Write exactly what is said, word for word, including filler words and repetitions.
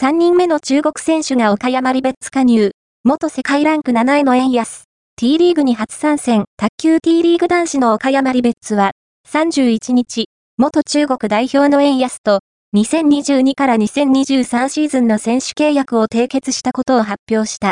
さんにんめの中国選手が岡山リベッツ加入。元世界ランクなないの円安。T リーグに初参戦。卓球 T リーグ男子の岡山リベッツは、さんじゅういちにち、元中国代表の円安と、にせんにじゅうにからにせんにじゅうさんシーズンの選手契約を締結したことを発表した。